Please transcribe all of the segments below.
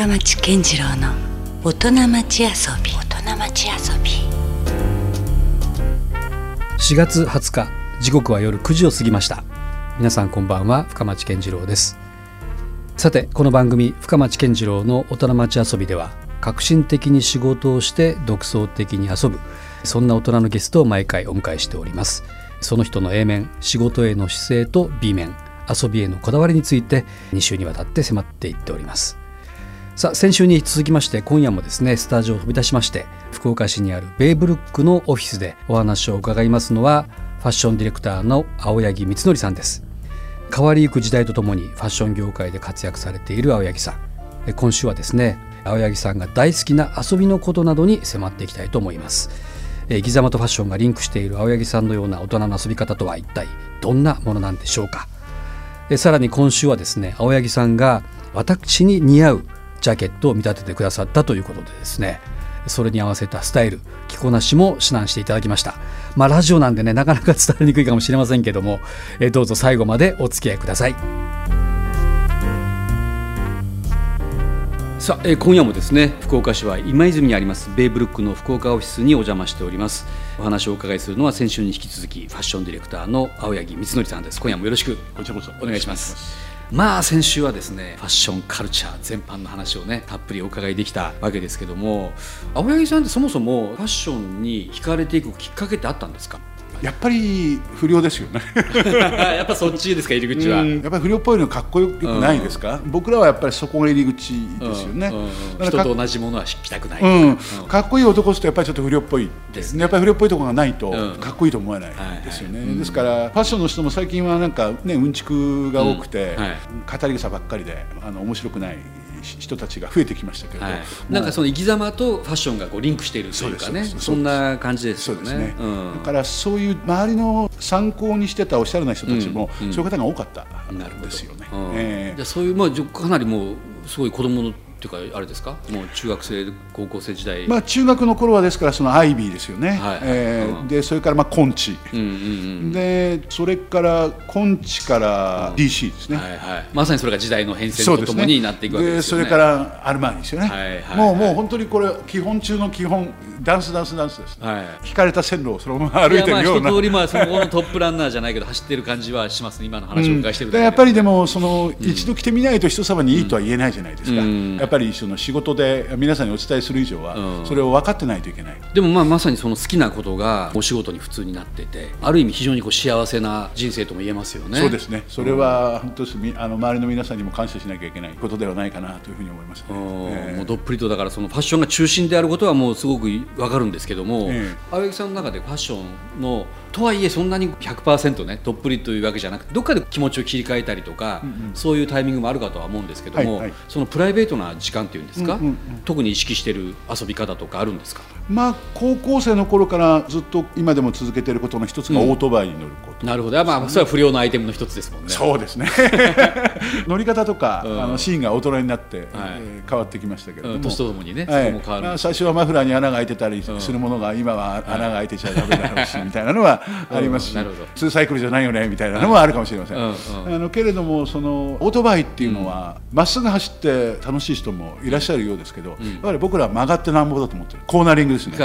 深町健次郎の大人町遊び。大人町遊び。4月20日、時刻は夜9時を過ぎました。皆さんこんばんは、深町健次郎です。さて、この番組深町健次郎の大人町遊びでは、革新的に仕事をして独創的に遊ぶ、そんな大人のゲストを毎回お迎えしております。その人の A 面、仕事への姿勢と B 面、遊びへのこだわりについて2週にわたって迫っていっております。さあ、先週に続きまして今夜もですね、スタジオを飛び出しまして福岡市にあるベイブルックのオフィスでお話を伺いますのは、ファッションディレクターの青柳光則さんです。変わりゆく時代とともにファッション業界で活躍されている青柳さん、今週はですね、青柳さんが大好きな遊びのことなどに迫っていきたいと思います。生き様とファッションがリンクしている青柳さんのような大人の遊び方とは一体どんなものなんでしょうか。さらに今週はですね、青柳さんが私に似合うジャケットを見立ててくださったということでですね、それに合わせたスタイル、着こなしも指南していただきました。まあラジオなんでね、なかなか伝わりにくいかもしれませんけども、どうぞ最後までお付き合いください。さあ、今夜もですね、福岡市は今泉にありますベイブルックの福岡オフィスにお邪魔しております。お話をお伺いするのは先週に引き続きファッションディレクターの青柳光則さんです。今夜もよろしくお願いします。まあ先週はですね、ファッションカルチャー全般の話をね、たっぷりお伺いできたわけですけども、青柳さんってそもそもファッションに惹かれていくきっかけってあったんですか？やっぱり不良ですよねやっぱそっちですか、入り口は。やっぱり不良っぽいのかっこよくないですか、うん、僕らはやっぱりそこが入り口ですよね、うんうん、だから人と同じものは着たくない、うんうん、かっこいい男ってやっぱりちょっと不良っぽいですね。やっぱり不良っぽいところがないとかっこいいと思わないですよね、はいはい、ですからファッションの人も最近はなんかね、うんちくが多くて、うんはい、語り草ばっかりで面白くない人たちが増えてきましたけれど、はい、なんかその生き様とファッションがこうリンクしているというかね、そんな感じですよね。そうですね、うん、だからそういう周りの参考にしてたおしゃれな人たちも、うんうん、そういう方が多かったんですよね、うんじゃあそういう、まあ、かなりもうすごい子供のっていうかあれですか、もう中学生高校生時代、まあ、中学の頃はですからそのアイビーですよね、はいうん、でそれからまあコンチ、うんうんうん、でそれからコンチから DC ですね、うんはいはい、まさにそれが時代の変遷とともになっていくわけですよね。でそれからアルマーニですよね、はいはいはい、もう本当にこれ基本中の基本、ダンスですね、はい、引かれた線路をそのまま歩いてるような、一通りまあそこのトップランナーじゃないけど走ってる感じはしますね、今の話を伺いしてるだけで、うん、やっぱりでもその、うん、一度着てみないと人様にいいとは言えないじゃないですか、うんうんやっぱりその仕事で皆さんにお伝えする以上はそれを分かってないといけない、うん、でもまあまさにその好きなことがお仕事に普通になってて、ある意味非常にこう幸せな人生とも言えますよね。そうですね、それは本当に周りの皆さんにも感謝しなきゃいけないことではないかなというふうに思いますね、もうどっぷりとだからそのファッションが中心であることはもうすごく分かるんですけども、青柳さんの中でファッションのとはいえそんなに 100% ねどっぷりというわけじゃなくて、どっかで気持ちを切り替えたりとか、うんうん、そういうタイミングもあるかとは思うんですけども、はいはい、そのプライベートな時間っていうんですか、うんうんうん、特に意識している遊び方とかあるんですか？まあ、高校生の頃からずっと今でも続けていることの一つがオートバイに乗ること、うん、なるほど、まあ、それは不良のアイテムの一つですもんね。そうですね乗り方とか、うん、シーンが大人になって、はい変わってきましたけれども、うん、年とともにね、はい、そこも変わる、まあ、最初はマフラーに穴が開いてたりするものが、うん、今は穴が開いてちゃダメだろうし、はい、みたいなのはありますし、ツーサイクルじゃないよねみたいなのもあるかもしれません、はいうんうん、けれどもそのオートバイっていうのはま、うん、っすぐ走って楽しい人もいらっしゃるようですけど、うん、やっぱり僕らは曲がってなんぼだと思ってる、コーナリングですね。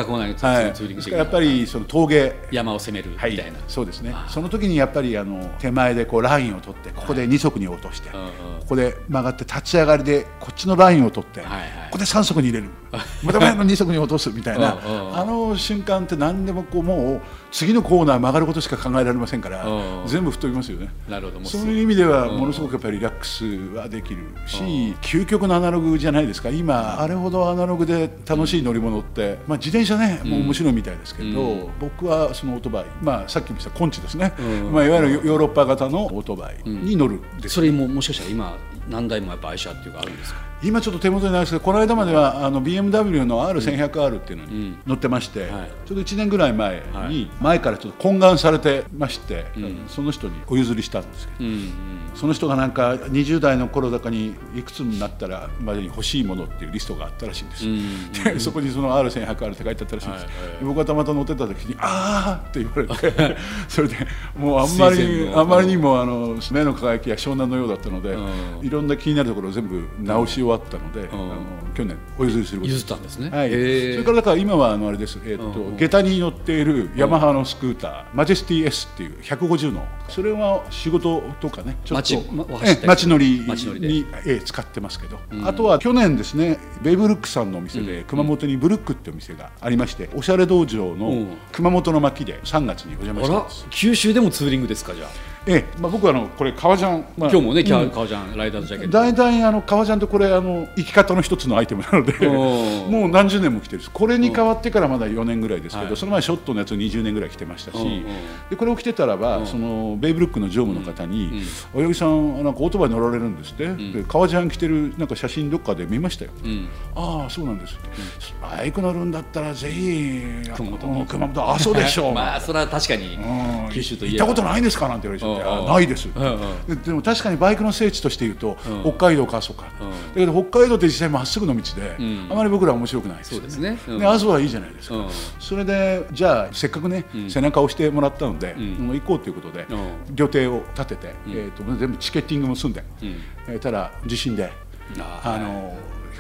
やっぱりその峠、山を攻めるみたいな、はい、そうですね。その時にやっぱり手前でこうラインを取ってここで2足に落として、はい、ここで曲がって立ち上がりでこっちのラインを取って、はいはい、ここで3足に入れるまた前の2足に落とすみたいな瞬間って何でもこうもう次のコーナー曲がることしか考えられませんから全部吹っ飛びますよね。なるほど、そういう意味ではものすごくやっぱりリラックスはできるし、究極のアナログじゃないですか。今あれほどアナログで楽しい乗り物って、まあ、自転車ねもう面白いみたいですけど、うん、僕はそのオートバイ、まあ、さっきも言ったコンチですね、うんまあ、いわゆるヨーロッパ型のオートバイに乗るです、ねうん、それももしかしたら今何台もやっぱ愛車っていうかあるんですか？今ちょっと手元にないですけど、この間まではBMW の R1100R っていうのに乗ってまして、うんはい、ちょうど1年ぐらい前に、はい、前からちょっと懇願されてまして、うん、その人にお譲りしたんですけど、うんうん、その人がなんか20代の頃だかにいくつになったらまでに欲しいものっていうリストがあったらしいんです、うんうんうん、でそこにその R1100R って書いてあったらしいんです、はいはい、僕がたまたま乗ってた時にあーって言われてそれでもうあんまりにも目の輝きや湘南のようだったので、うん、いろんな気になるところを全部直し終わわったので、去年お譲りすることです。譲ったんですね。はい。それからだから今はあれです。下駄に乗っているヤマハのスクーター、マジェスティ S っていう150の、それは仕事とかね、ちょっと街乗りに使ってますけど、あとは去年ですね、ベイブルックさんのお店で熊本にブルックってお店がありまして、おしゃれ道場の熊本の巻で3月にお邪魔したんです。九州でもツーリングですか、じゃあ。僕はこれ革ジャン、今日もね革ジャンライダーズジャケット、大体革ジャンってこれ生き方の一つのアイテムなのでもう何十年も着てる。これに変わってからまだ4年ぐらいですけど、その前ショットのやつを20年ぐらい着てましたし、でこれを着てたらばそのベイブルックの常務の方に「泳ぎさんなんかオートバイ乗られるんですって、革ジャン着てるなんか写真どっかで見ましたよ」「ああそうなんです」「バイク乗るんだったらぜひ熊本阿蘇でしょう」まあそれは確かに九州と行ったことないんですかなんて言われちゃう。ないです。でも確かにバイクの聖地として言うと北海道か阿蘇か。だけど北海道って実際まっすぐの道であまり僕らは面白くないです。で阿蘇はいいじゃないですか。それでじゃあせっかくね背中を押してもらったので行こうということで旅程を立てて、全部チケッティングも済んで、ただ地震で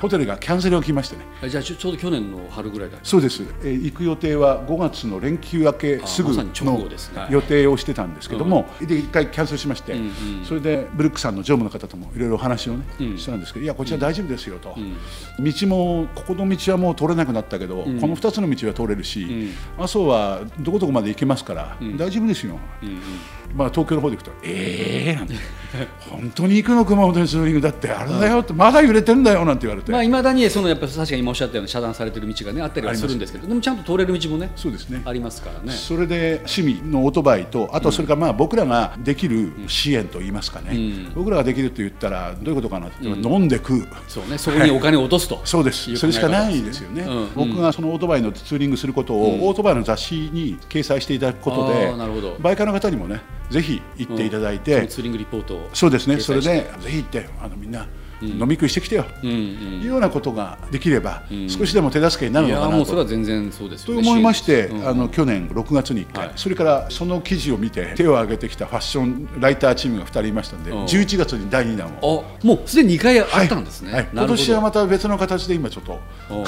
ホテルがキャンセルが来ましてね。じゃあちょうど去年の春ぐらいだ。そうです。行く予定は5月の連休明けすぐの予定をしてたんですけども、で一回キャンセルしまして、それでブルックさんの常務の方ともいろいろお話をねしたんですけど、いやこちら大丈夫ですよと、道もここの道はもう通れなくなったけど、この2つの道は通れるし、阿蘇はどこどこまで行けますから大丈夫ですよ。まあ東京の方で行くとなんて本当に行くの熊本にツーリングだってあれだよってまだ揺れてんだよなんて言われて。まあ未だにそのやっぱ確かに今おっしゃったように遮断されている道がねあったりはするんですけど、でもちゃんと通れる道もねありますからね。それで趣味のオートバイと、あとそれからまあ僕らができる支援と言いますかね、僕らができると言ったらどういうことかなって飲んで食う、そうね、そこにお金を落とすと、そうです、それしかないですよね。僕がそのオートバイのツーリングすることをオートバイの雑誌に掲載していただくことで、バイカーの方にもねぜひ行っていただいて、ツーリングリポートを、そうですね、それでぜひ行ってみんな飲み食いしてきてよというようなことができれば少しでも手助けになるのかなと思いまして、去年6月に1回、それからその記事を見て手を挙げてきたファッションライターチームが2人いましたので、11月に第2弾を、もうすでに2回あったんですね。今年はまた別の形で今ちょっと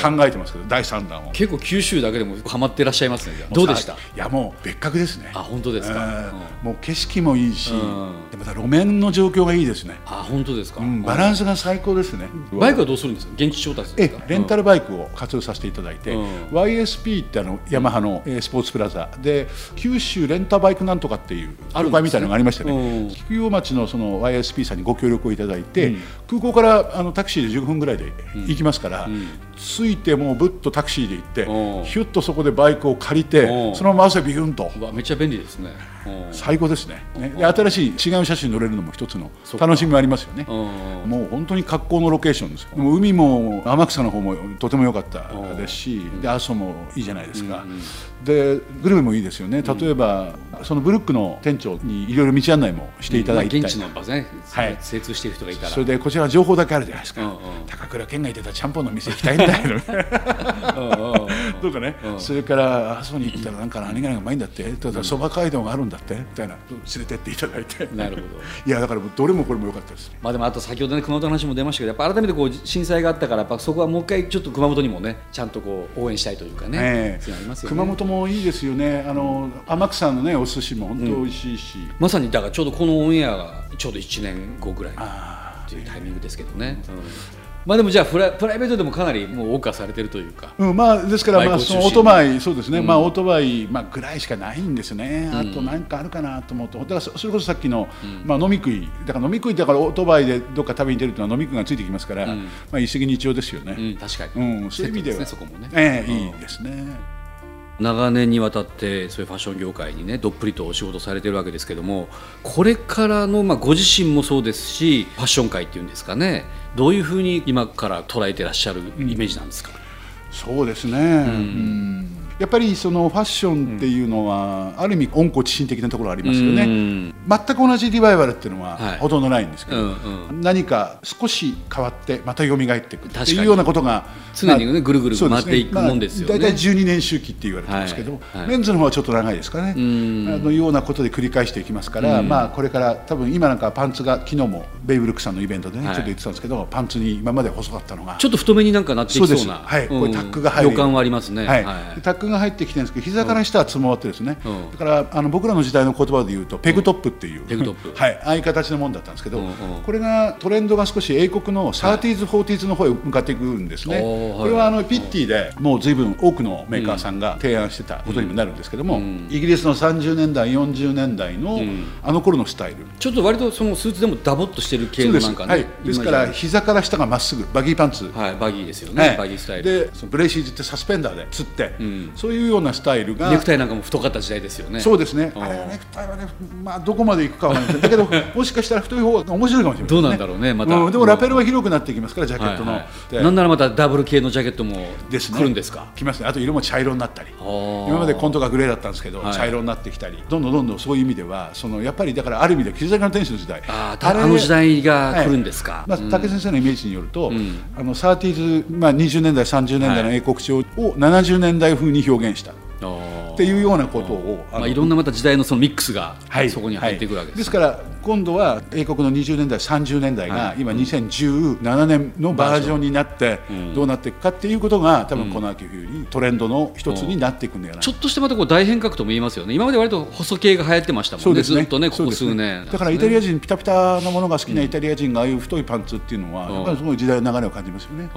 考えてますけど、第3弾を。結構九州だけでもハマっていらっしゃいますね。どうでした？いやもう別格ですね。あ、本当ですか。もう景色もいいし、また路面の状況がいいですね。あ、本当ですか。バランスが最高ですね。バイクはどうするんですか？現地調達ですか？レンタルバイクを活用させていただいて、YSP ってヤマハのスポーツプラザで九州レンタバイクなんとかっていう紹介みたいなのがありましてね、菊陽町のその YSP さんにご協力をいただいて、空港からタクシーで15分ぐらいで行きますから、着いてもうぶっとタクシーで行って、ひゅっとそこでバイクを借りて、そのまま汗ビューンと。めっちゃ便利ですね。最高ですね。新しい違う写真乗れるのも一つの楽しみもありますよね。もう本当に格好のロケーションです。でも海も天草の方もとても良かったですし、で阿蘇もいいじゃないですか。でグルメもいいですよね。例えばそのブルックの店長にいろいろ道案内もしていただいて、現地の場所ね、精通している人がいたら、それでこちら情報だけあるじゃないですか。高倉健が行ってたちゃんぽんの店行きたいんだよね。どうかね。それから阿蘇に行ったらなんか何がうまいんだって、そば街道があるんだってみたいな連れてっていただいて。なるほど。いやだからどれもこれも良かったです。まあでもあと先ほどね熊本の話も出ましたけど、やっぱ改めてこう震災があったから、やっぱそこはもう一回ちょっと熊本にもねちゃんとこう応援したいというかね。熊本もいいですよね。天草のねお寿司も本当美味しいし、まさにだからちょうどこのオンエアがちょうど1年後ぐらいというタイミングですけどね。まあでもじゃあプライベートでもかなりもう謳歌されてるというか、まあですからまあそのオートバイ、そうですね、まあオートバイまあぐらいしかないんですね。あと何かあるかなと思うと、だからそれこそさっきのまあ飲み食いだからオートバイでどっか旅に出るというのは飲み食いがついてきますから、まあ一石二鳥ですよね。確かに。そういう意味ではそこもね。いいですね。長年にわたってそういうファッション業界にねどっぷりとお仕事されてるわけですけども、これからのまあご自身もそうですし、ファッション界っていうんですかね、どういうふうに今から捉えてらっしゃるイメージなんですか？そうですね、やっぱりそのファッションっていうのは、ある意味温故知新的なところありますよね。全く同じリバイバルっていうのはほとんどないんですけど、何か少し変わってまた蘇ってくるっていうようなことが常にねぐるぐる回っていくもんですよね。大体12年周期って言われてますけど、メンズの方はちょっと長いですかねのようなことで繰り返していきますから、まあこれから多分今なんかパンツが、昨日もベイブルックさんのイベントでねちょっと言ってたんですけど、パンツに今まで細かったのがちょっと太めになんかなってきそうな、はい、これタックが入る予感はありますね。が入ってきてるんですけど、膝から下はつもわってですね、だから僕らの時代の言葉でいうとペグトップっていう、はい、ああいう形のもんだったんですけど、これがトレンドが少し英国の 30s、40s の方へ向かっていくんですね。これはピッティでもう随分多くのメーカーさんが提案してたことにもなるんですけども、イギリスの30年代40年代のあの頃のスタイル、ちょっと割とそのスーツでもダボっとしてる系のなんかね、ですから膝から下がまっすぐバギーパンツ、バギーですよね、バギースタイルでブレーシーズってサスペンダーでつってそういうようなスタイルが、ネクタイなんかも太かった時代ですよね。そうですね、あれネクタイはね、まあどこまでいくかはないんですけど、だけどもしかしたら太い方が面白いかもしれない、ね、どうなんだろうね。また、でもラペルは広くなってきますから、ジャケットの、なんならまたダブル系のジャケットも来るんですか。来ますね。あと色も茶色になったり、今まで紺とかグレーだったんですけど、茶色になってきたり、どんどんどんどんそういう意味では、そのやっぱりだからある意味では、キジザカの天使の時代、あの時代が来るんですか。まあ武先生のイメージによると、サーティーズ、まあ20年代30年代の英国調を70年代風に表現したっていうようなことを、まあ、いろんなまた時代のそのミックスがそこに入ってくるわけですね。ですから今度は英国の20年代30年代が今2017年のバージョンになってどうなっていくかっていうことが、多分この秋冬にトレンドの一つになっていくんじゃないか。ちょっとしてまたこう大変革とも言えますよね。今まで割と細系が流行ってましたもんね、ずっとね、ここ数年。だからイタリア人、ピタピタなものが好きなイタリア人がああいう太いパンツっていうのはやっぱりすごい時代の流れを感じますよね。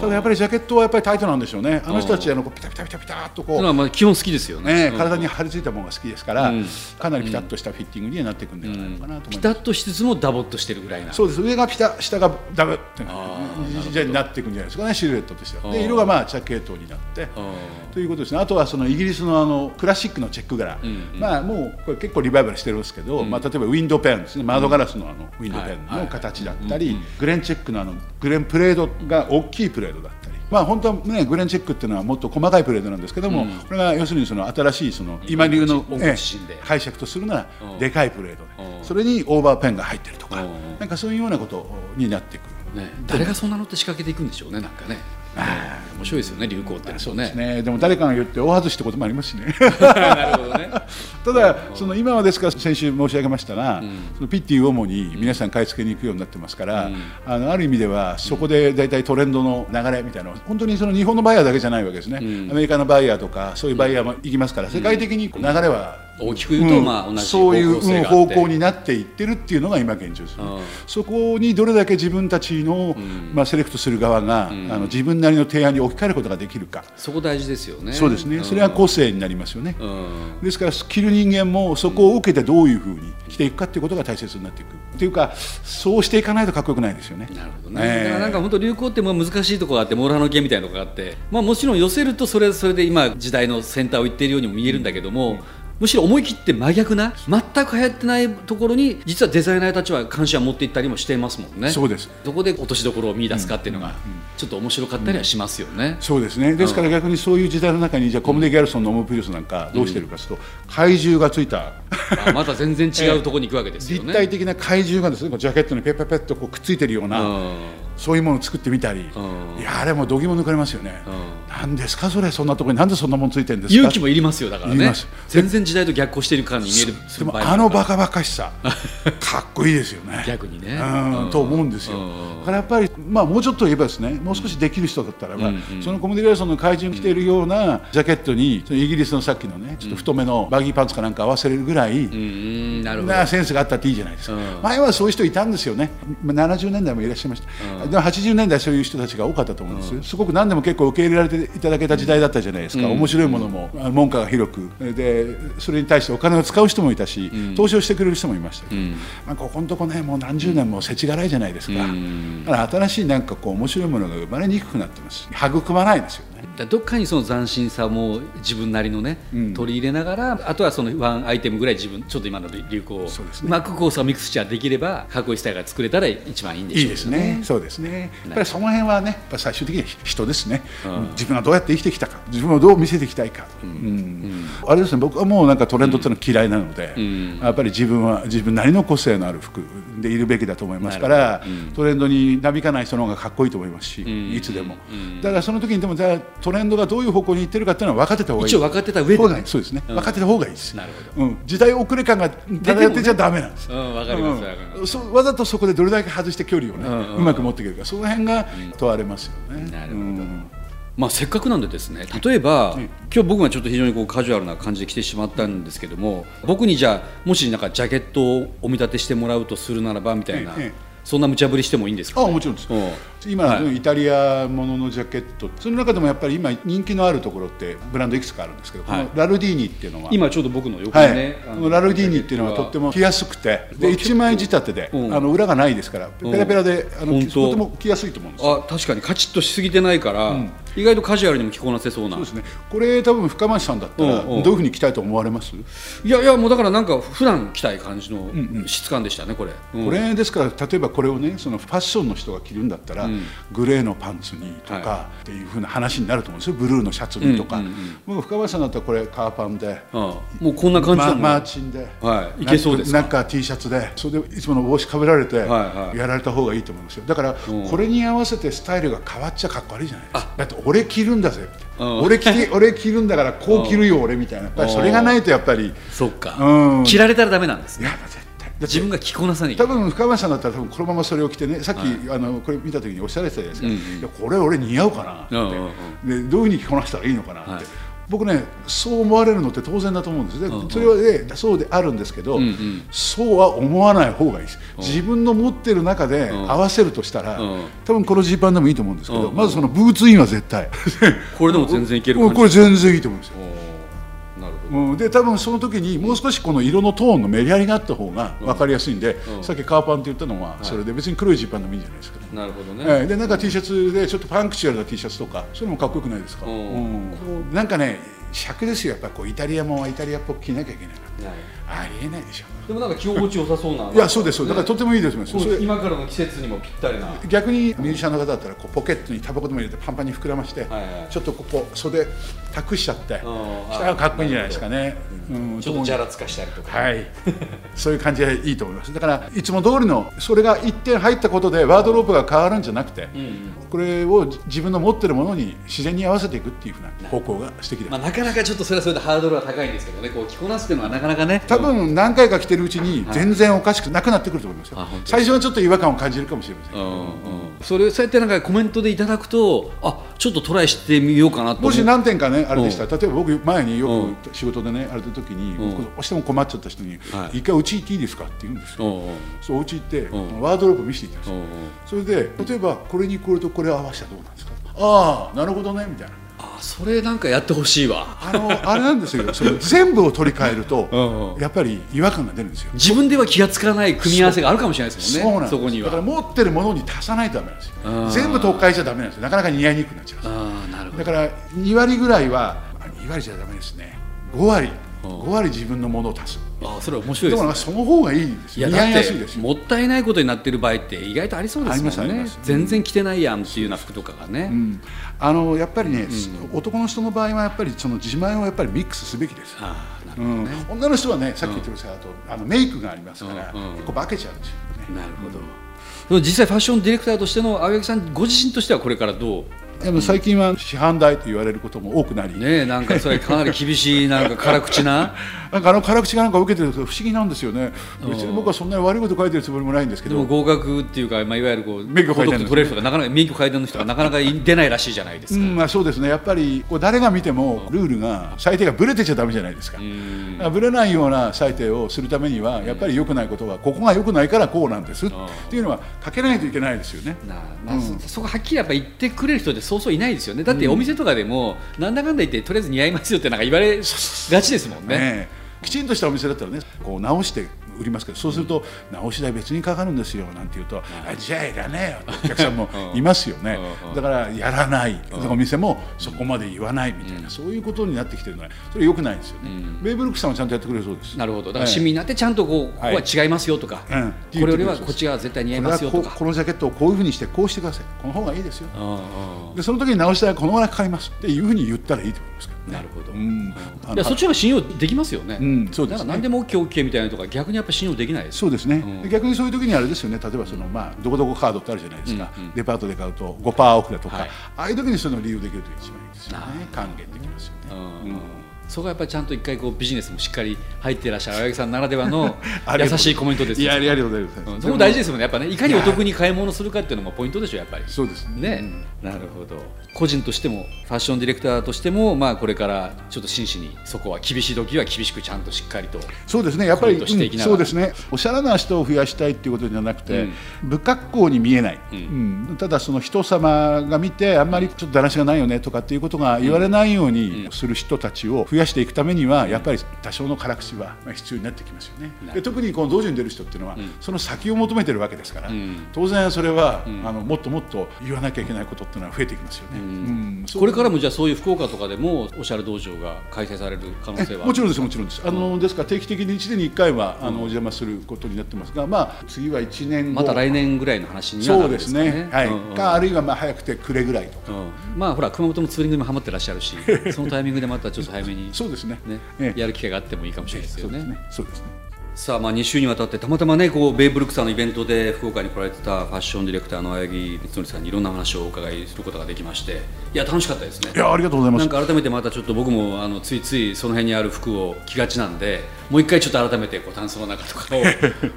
ただやっぱりジャケットはやっぱりタイトなんでしょうね。あの人たちピタピタピタピタっとこう、基本好きですよね。体に張り付いたものが好きですから、かなりピタッとしたフィッティングにはなっていくんじゃないのかなと。ピタッとしつつもダボっとしてるぐらいな。そうです。上がピタ下がダブってなっていくんじゃないですかね、シルエットとしては。で色がまあ茶系統になってということですね。あとはそのイギリスのクラシックのチェック柄、まあもうこれ結構リバイバルしてるんですけど、まあ例えばウィンドペンですね、窓ガラスのウィンドペンの形だったり、グレンチェックのグレンプレードが大きいプレードだったり、まあ本当はね、グレンチェックっていうのはもっと細かいプレードなんですけども、これが要するにその新しいその今流の解釈とするならでかいプレードで、それにオーバーペンが入ってるとか、なんかそういうようなことになってくる、ね。誰がそんなのって仕掛けていくんでしょうね、なんかね。面白いですよね、流行って。そうですね。でも誰かが言って大外しってこともありますしね。なるほどね。ただその今はですから、先週申し上げましたが、そのピッティを主に皆さん買い付けに行くようになってますから、ある意味ではそこで大体トレンドの流れみたいな、本当にその日本のバイヤーだけじゃないわけですね。アメリカのバイヤーとかそういうバイヤーも行きますから、世界的に流れは大きく言うと、まあ同じそういう方向になっていってるっていうのが今現状ですね。そこにどれだけ自分たちのまあセレクトする側が自分なりの提案に置き換えることができるか、そこ大事ですよね。そうですね。それは個性になりますよね。ですから着る人間もそこを受けてどういうふうに着ていくかっていうことが大切になっていくっていうか、そうしていかないとかっこよくないですよね。なるほどね。だからなんか本当流行っても難しいところがあって、モーラーの毛みたいなところがあって、まあもちろん寄せるとそれで今時代のセンターを行っているようにも見えるんだけども。むしろ思い切って真逆な、全く流行ってないところに実はデザイナーたちは関心を持っていったりもしていますもんね。そうです。どこで落としどころを見出すかっていうのがちょっと面白かったりはしますよね。そうですね。ですから逆にそういう時代の中に、じゃあコムデ・ギャルソンのオムプリウスなんかどうしてるかというと、怪獣がついたまた全然違うところに行くわけですよね。立体的な怪獣がですね、ジャケットにペッペッペッとこうくっついてるような、そういうものを作ってみたり、いやあれも度肝抜かれますよね。なんですかそれ、そんなところになんでそんなもんついてるんですか。勇気もいりますよ。だからね、全然時代と逆行している感に見える。でもあのバカバカしさかっこいいですよね。逆にね、と思うんですよ。だからやっぱりまあもうちょっと言えばですね、もう少しできる人だったらば、そのコムデ・ギャルソンの怪人着ているようなジャケットにイギリスのさっきのねちょっと太めのバギーパンツかなんか合わせるぐらいなセンスがあったっていいじゃないですか。前はそういう人いたんですよね。70年代もいらっしゃいました。でも80年代そういう人たちが多かったと思うんですよ。すごく何でも結構受け入れられていただけた時代だったじゃないですか。面白いものも門下が広くで、それに対してお金を使う人もいたし、投資をしてくれる人もいましたけど、まあここのとこね、もう何十年も世知辛いじゃないですか。だから新しいなんかこう面白いものが生まれにくくなってます。育まないですよね。ね。どっかにその斬新さも自分なりのね、うん、取り入れながら、あとはそのワンアイテムぐらい自分ちょっと今の流行を うまくこうさミクスチャーできればかっこいいスタイルが作れたら一番いいんでしょうね。いいですね。そうですね。やっぱりその辺はね、やっぱ最終的には人ですね、うん、自分がどうやって生きてきたか、自分をどう見せていきたいか、うんうん、あれですね、僕はもうなんかトレンドっていうの嫌いなので、うん、やっぱり自分は自分なりの個性のある服でいるべきだと思いますから、うん、トレンドになびかない人の方がかっこいいと思いますし、うん、いつでも、うん、だからその時にでもじゃあトレンドがどういう方向に行ってるかっていうのは分かってた方がいい。一応分かってた上で、ね、そうですね、分かってた方がいいです。なるほど、うん、時代遅れ感が漂ってちゃダメなんです。分かります、うん、わざとそこでどれだけ外して距離をね、うまく持っていけるか、その辺が問われますよね、うん、なるほど、うん、まあ、せっかくなんでですね、例えば、はい、今日僕がちょっと非常にこうカジュアルな感じで着てしまったんですけども、僕にじゃあもしなんかジャケットをお見立てしてもらうとするならばみたいな、はいはい、そんな無茶ぶりしてもいいんですか、ね。あ、もちろんです。今、はい、イタリアもののジャケット、その中でもやっぱり今人気のあるところってブランドいくつかあるんですけど、はい、このラルディーニっていうのは今ちょうど僕の横にね、はい、のラルディーニっていうのはとっても着やすくて、で1枚仕立てで、うん、裏がないですからペラペラで、とても着やすいと思うんですよ。あ、確かにカチッとしすぎてないから、うん、意外とカジュアルにも着こなせそうな。そうですね。これ多分深町さんだったらどういうふうに着たいと思われます？いやいや、もうだからなんか普段着たい感じの質感でしたね、これ、うんうん、これですから例えばこれをね、そのファッションの人が着るんだったら、うん、グレーのパンツにとか、はい、っていう風な話になると思うんですよ。ブルーのシャツにとか、うんうんうん、もう深町さんだったらこれカーパンで、ああ、もうこんな感じなの、マーチンで、はい、いけそうですか。なんか T シャツで、それでいつもの帽子かぶられて、はいはい、やられた方がいいと思うんですよ。だから、うん、これに合わせてスタイルが変わっちゃかっこ悪いじゃないですか。だって俺着るんだぜ、うん、俺着るんだからこう着るよ俺みたいな、やっぱりそれがないとやっぱり、そっか、うん、着られたらダメなんですね。いやだぜ自分が着こなさない。多分深町さんだったら多分このままそれを着てね、さっき、はい、これ見た時におっしゃられてたじゃないですか、うんうん、いやこれ俺似合うかなって、うんうん、でどういうふうに着こなしたらいいのかなって、はい、僕ね、そう思われるのって当然だと思うんですね、うん、それは、ね、そうであるんですけど、うんうん、そうは思わない方がいいです、うん、自分の持ってる中で合わせるとしたら、うん、多分このジーパンでもいいと思うんですけど、うんうん、まずそのブーツインは絶対これでも全然いける感じ、これ全然いいと思うんですよ。うん、で多分その時にもう少しこの色のトーンのメリハリがあった方が分かりやすいんで、うんうん、さっきカーパンって言ったのはそれで、別に黒いジーパンでもいいんじゃないですか、ね。なるほどね。でなんか T シャツでちょっとパンクチュアルな T シャツとか、それもかっこよくないですか、うんうん、なんかね、尺ですよ。やっぱこうイタリアもイタリアっぽく着なきゃいけないな、はい、ありえないでしょ。でもなんか着心地良さそうな。いや、そうですよ、ね、だからとてもいいですもん。それ今からの季節にもぴったりな。逆にミュージシャンの方だったらこうポケットにタバコでも入れてパンパンに膨らまして、はいはい、ちょっとここ袖託しちゃって、したらかっこいいんじゃないですかね、うん、ちょっとジャラつかしたりとか、はい、そういう感じでいいと思います。だからいつも通りのそれが一点入ったことでワードロープが変わるんじゃなくて、うんうん、これを自分の持ってるものに自然に合わせていくっていうふうな方向が素敵です。まあ、なかなかちょっとそれはそれでハードルは高いんですけどね、こう着こなすっていうのはなかなかね、多分何回か着てるうちに全然おかしくなくなってくると思いますよ。最初はちょっと違和感を感じるかもしれませんけど、うんうん、それをそうやってなんかコメントでいただくと、あ、ちょっとトライしてみようかなと。もし何点かねあれでしたら、例えば僕前によく仕事でね、あれの時に僕どうしても困っちゃった人に、一回うち行っていいですかって言うんですよ。そう、お家行ってワードロープ見せていたんですよ。それで例えばこれにこれとこれを合わせたらどうなんですか、ああなるほどねみたいな。あ、それなんかやってほしいわ。あれなんですよそれ全部を取り替えるとうん、うん、やっぱり違和感が出るんですよ。自分では気がつかない組み合わせがあるかもしれないですもんね。そうなんです。そこにはだから持ってるものに足さないとダメなんですよ。全部取っ替えちゃダメなんですよ。なかなか似合いにくくなっちゃう。あ、なるほど。だから2割ぐらいは、2割じゃダメですね、5割自分のものを足す。ああ、それは面白いですね。でもその方がいいですよ。似合いやすいですよ。もったいないことになっている場合って意外とありそうですもんね、うん、全然着てないやんっていうような服とかがね、うん、やっぱりね、うん、男の人の場合はやっぱりその自前をやっぱりミックスすべきですよ。あ、なるほどね、うん、女の人はね、さっき言ってましたけど、うん、メイクがありますから、うんうん、結構化けちゃうんですよね。なるほど、うん、実際ファッションディレクターとしての青柳さんご自身としてはこれからどう？でも最近は市販代と言われることも多くなり、ね、え、なんかそれかなり厳しい、なんか辛口ななんか辛口がなんか受けてると不思議なんですよね。別に僕はそんなに悪いこと書いてるつもりもないんですけど、でも合格っていうか、まあ、いわゆるこう免許取れる人がなかなか、免許改善の人がなかなか出ないらしいじゃないですか、うん、まあ、そうですね。やっぱりこう誰が見てもルールが、最低がブレてちゃダメじゃないですか。ブレないような最低をするためにはやっぱり良くないことは、ここが良くないからこうなんですっていうのは書けないといけないですよね。まあ、うん、そこはっきりやっぱ言ってくれる人でそうそういないですよね。だってお店とかでも、うん、なんだかんだ言ってとりあえず似合いますよってなんか言われがちですもんね。きちんとしたお店だったらね、こう直して売りますけど、そうすると直し代別にかかるんですよなんて言うと、じゃあいらねえよってお客さんもいますよね。だからやらない、お店もそこまで言わないみたいな、そういうことになってきてるのはそれ良くないんですよね。ベイブルックさんはちゃんとやってくれるそうです。なるほど、だから市民になってちゃんとこう、ここは違いますよとか、これよりはこっちが絶対似合いますよとか、このジャケットをこういうふうにしてこうしてください、この方がいいですよ、でその時に直し代はこのぐらいかかりますっていうふうに言ったらいいと思いますけど。なるほど、いやそっちは信用できますよね。そうですね。なんでも OK みたいなとか逆にやっぱ信用できないです。そうですね。逆にそういう時にあれですよね。例えばそのどこどこカードってあるじゃないですか。デパートで買うと 5% オフだとか、ああいう時にその利用できると一番いいですよね。還元できますよね。そこはやっぱりちゃんと一回こうビジネスもしっかり入っていらっしゃる青柳さんならではの優しいコメントです。いやありがとうございます。そこ大事ですもんね。やっぱね、いかにお得に買い物するかっていうのもポイントでしょやっぱり。そうですね。なるほど。個人としてもファッションディレクターとしてもこれからちょっと真摯にそこは厳しい時は厳しくちゃんとしっかりと。そうですね。やっぱりそうですね。おしゃれな人を増やしたいっていうことじゃなくて、不格好に見えない。ただその人様が見てあんまりちょっとだらしがないよねとかっていうことが言われないようにする人たちを増やしていくためにはやっぱり多少の辛口は必要になってきますよね。で特にこの道場に出る人っていうのはその先を求めてるわけですから、当然それはもっともっと言わなきゃいけないことっていうのは増えてきますよね。これからもじゃあそういう福岡とかでもおしゃれ道場が開催される可能性は？もちろんです、もちろんです。ですから定期的に1年に1回はお邪魔することになってますが、次は1年後また来年ぐらいの話にはなるんですかね。かあるいは早くて暮れぐらいとか、ほら熊本もツーリングにもハマってらっしゃるし、そのタイミングでまたちょっと早めにそうですね。やる機会があってもいいかもしれないですよね。そうですね。さあ2週にわたってたまたまね、ベイブルックさんのイベントで福岡に来られてたファッションディレクターの青柳光則さんにいろんな話をお伺いすることができまして、いや楽しかったですね。いやありがとうございます。改めてまたちょっと僕もついついその辺にある服を着がちなんで、もう一回ちょっと改めてタンスの中とかを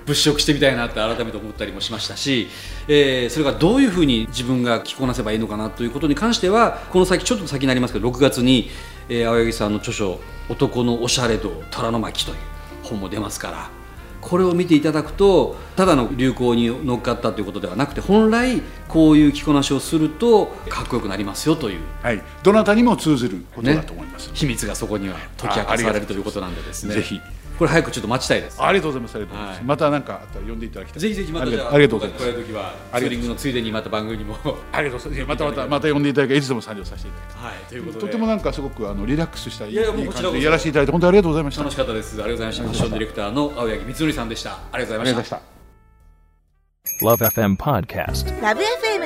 物色してみたいなって改めて思ったりもしましたし、それがどういうふうに自分が着こなせばいいのかなということに関しては、この先ちょっと先になりますけど6月に青柳さんの著書「男のおしゃれ道虎の巻」という本も出ますから、これを見ていただくとただの流行に乗っかったということではなくて、本来こういう着こなしをするとかっこよくなりますよという、どなたにも通ずることだと思います、ね、秘密がそこには解き明かされるということなんでですね、ぜひこれ早くちょっと待ちたいです。ありがとうございます。ありがとうございます。また何かあったら呼んでいただきたい。ぜひぜひまたじゃあ。ありがとうございます。こういう時はツーリングのついでにまた番組にも。ありがとうございます。また呼んでいただき、いつでも参上させていただきたい。ということで。とてもすごくリラックスしたいい感じでやらせていただいて本当にありがとうございました。楽しかったです。ありがとうございました。ファッションディレクターの青柳光則さんでした。ありがとうございました。Love FM Podcast。Love FM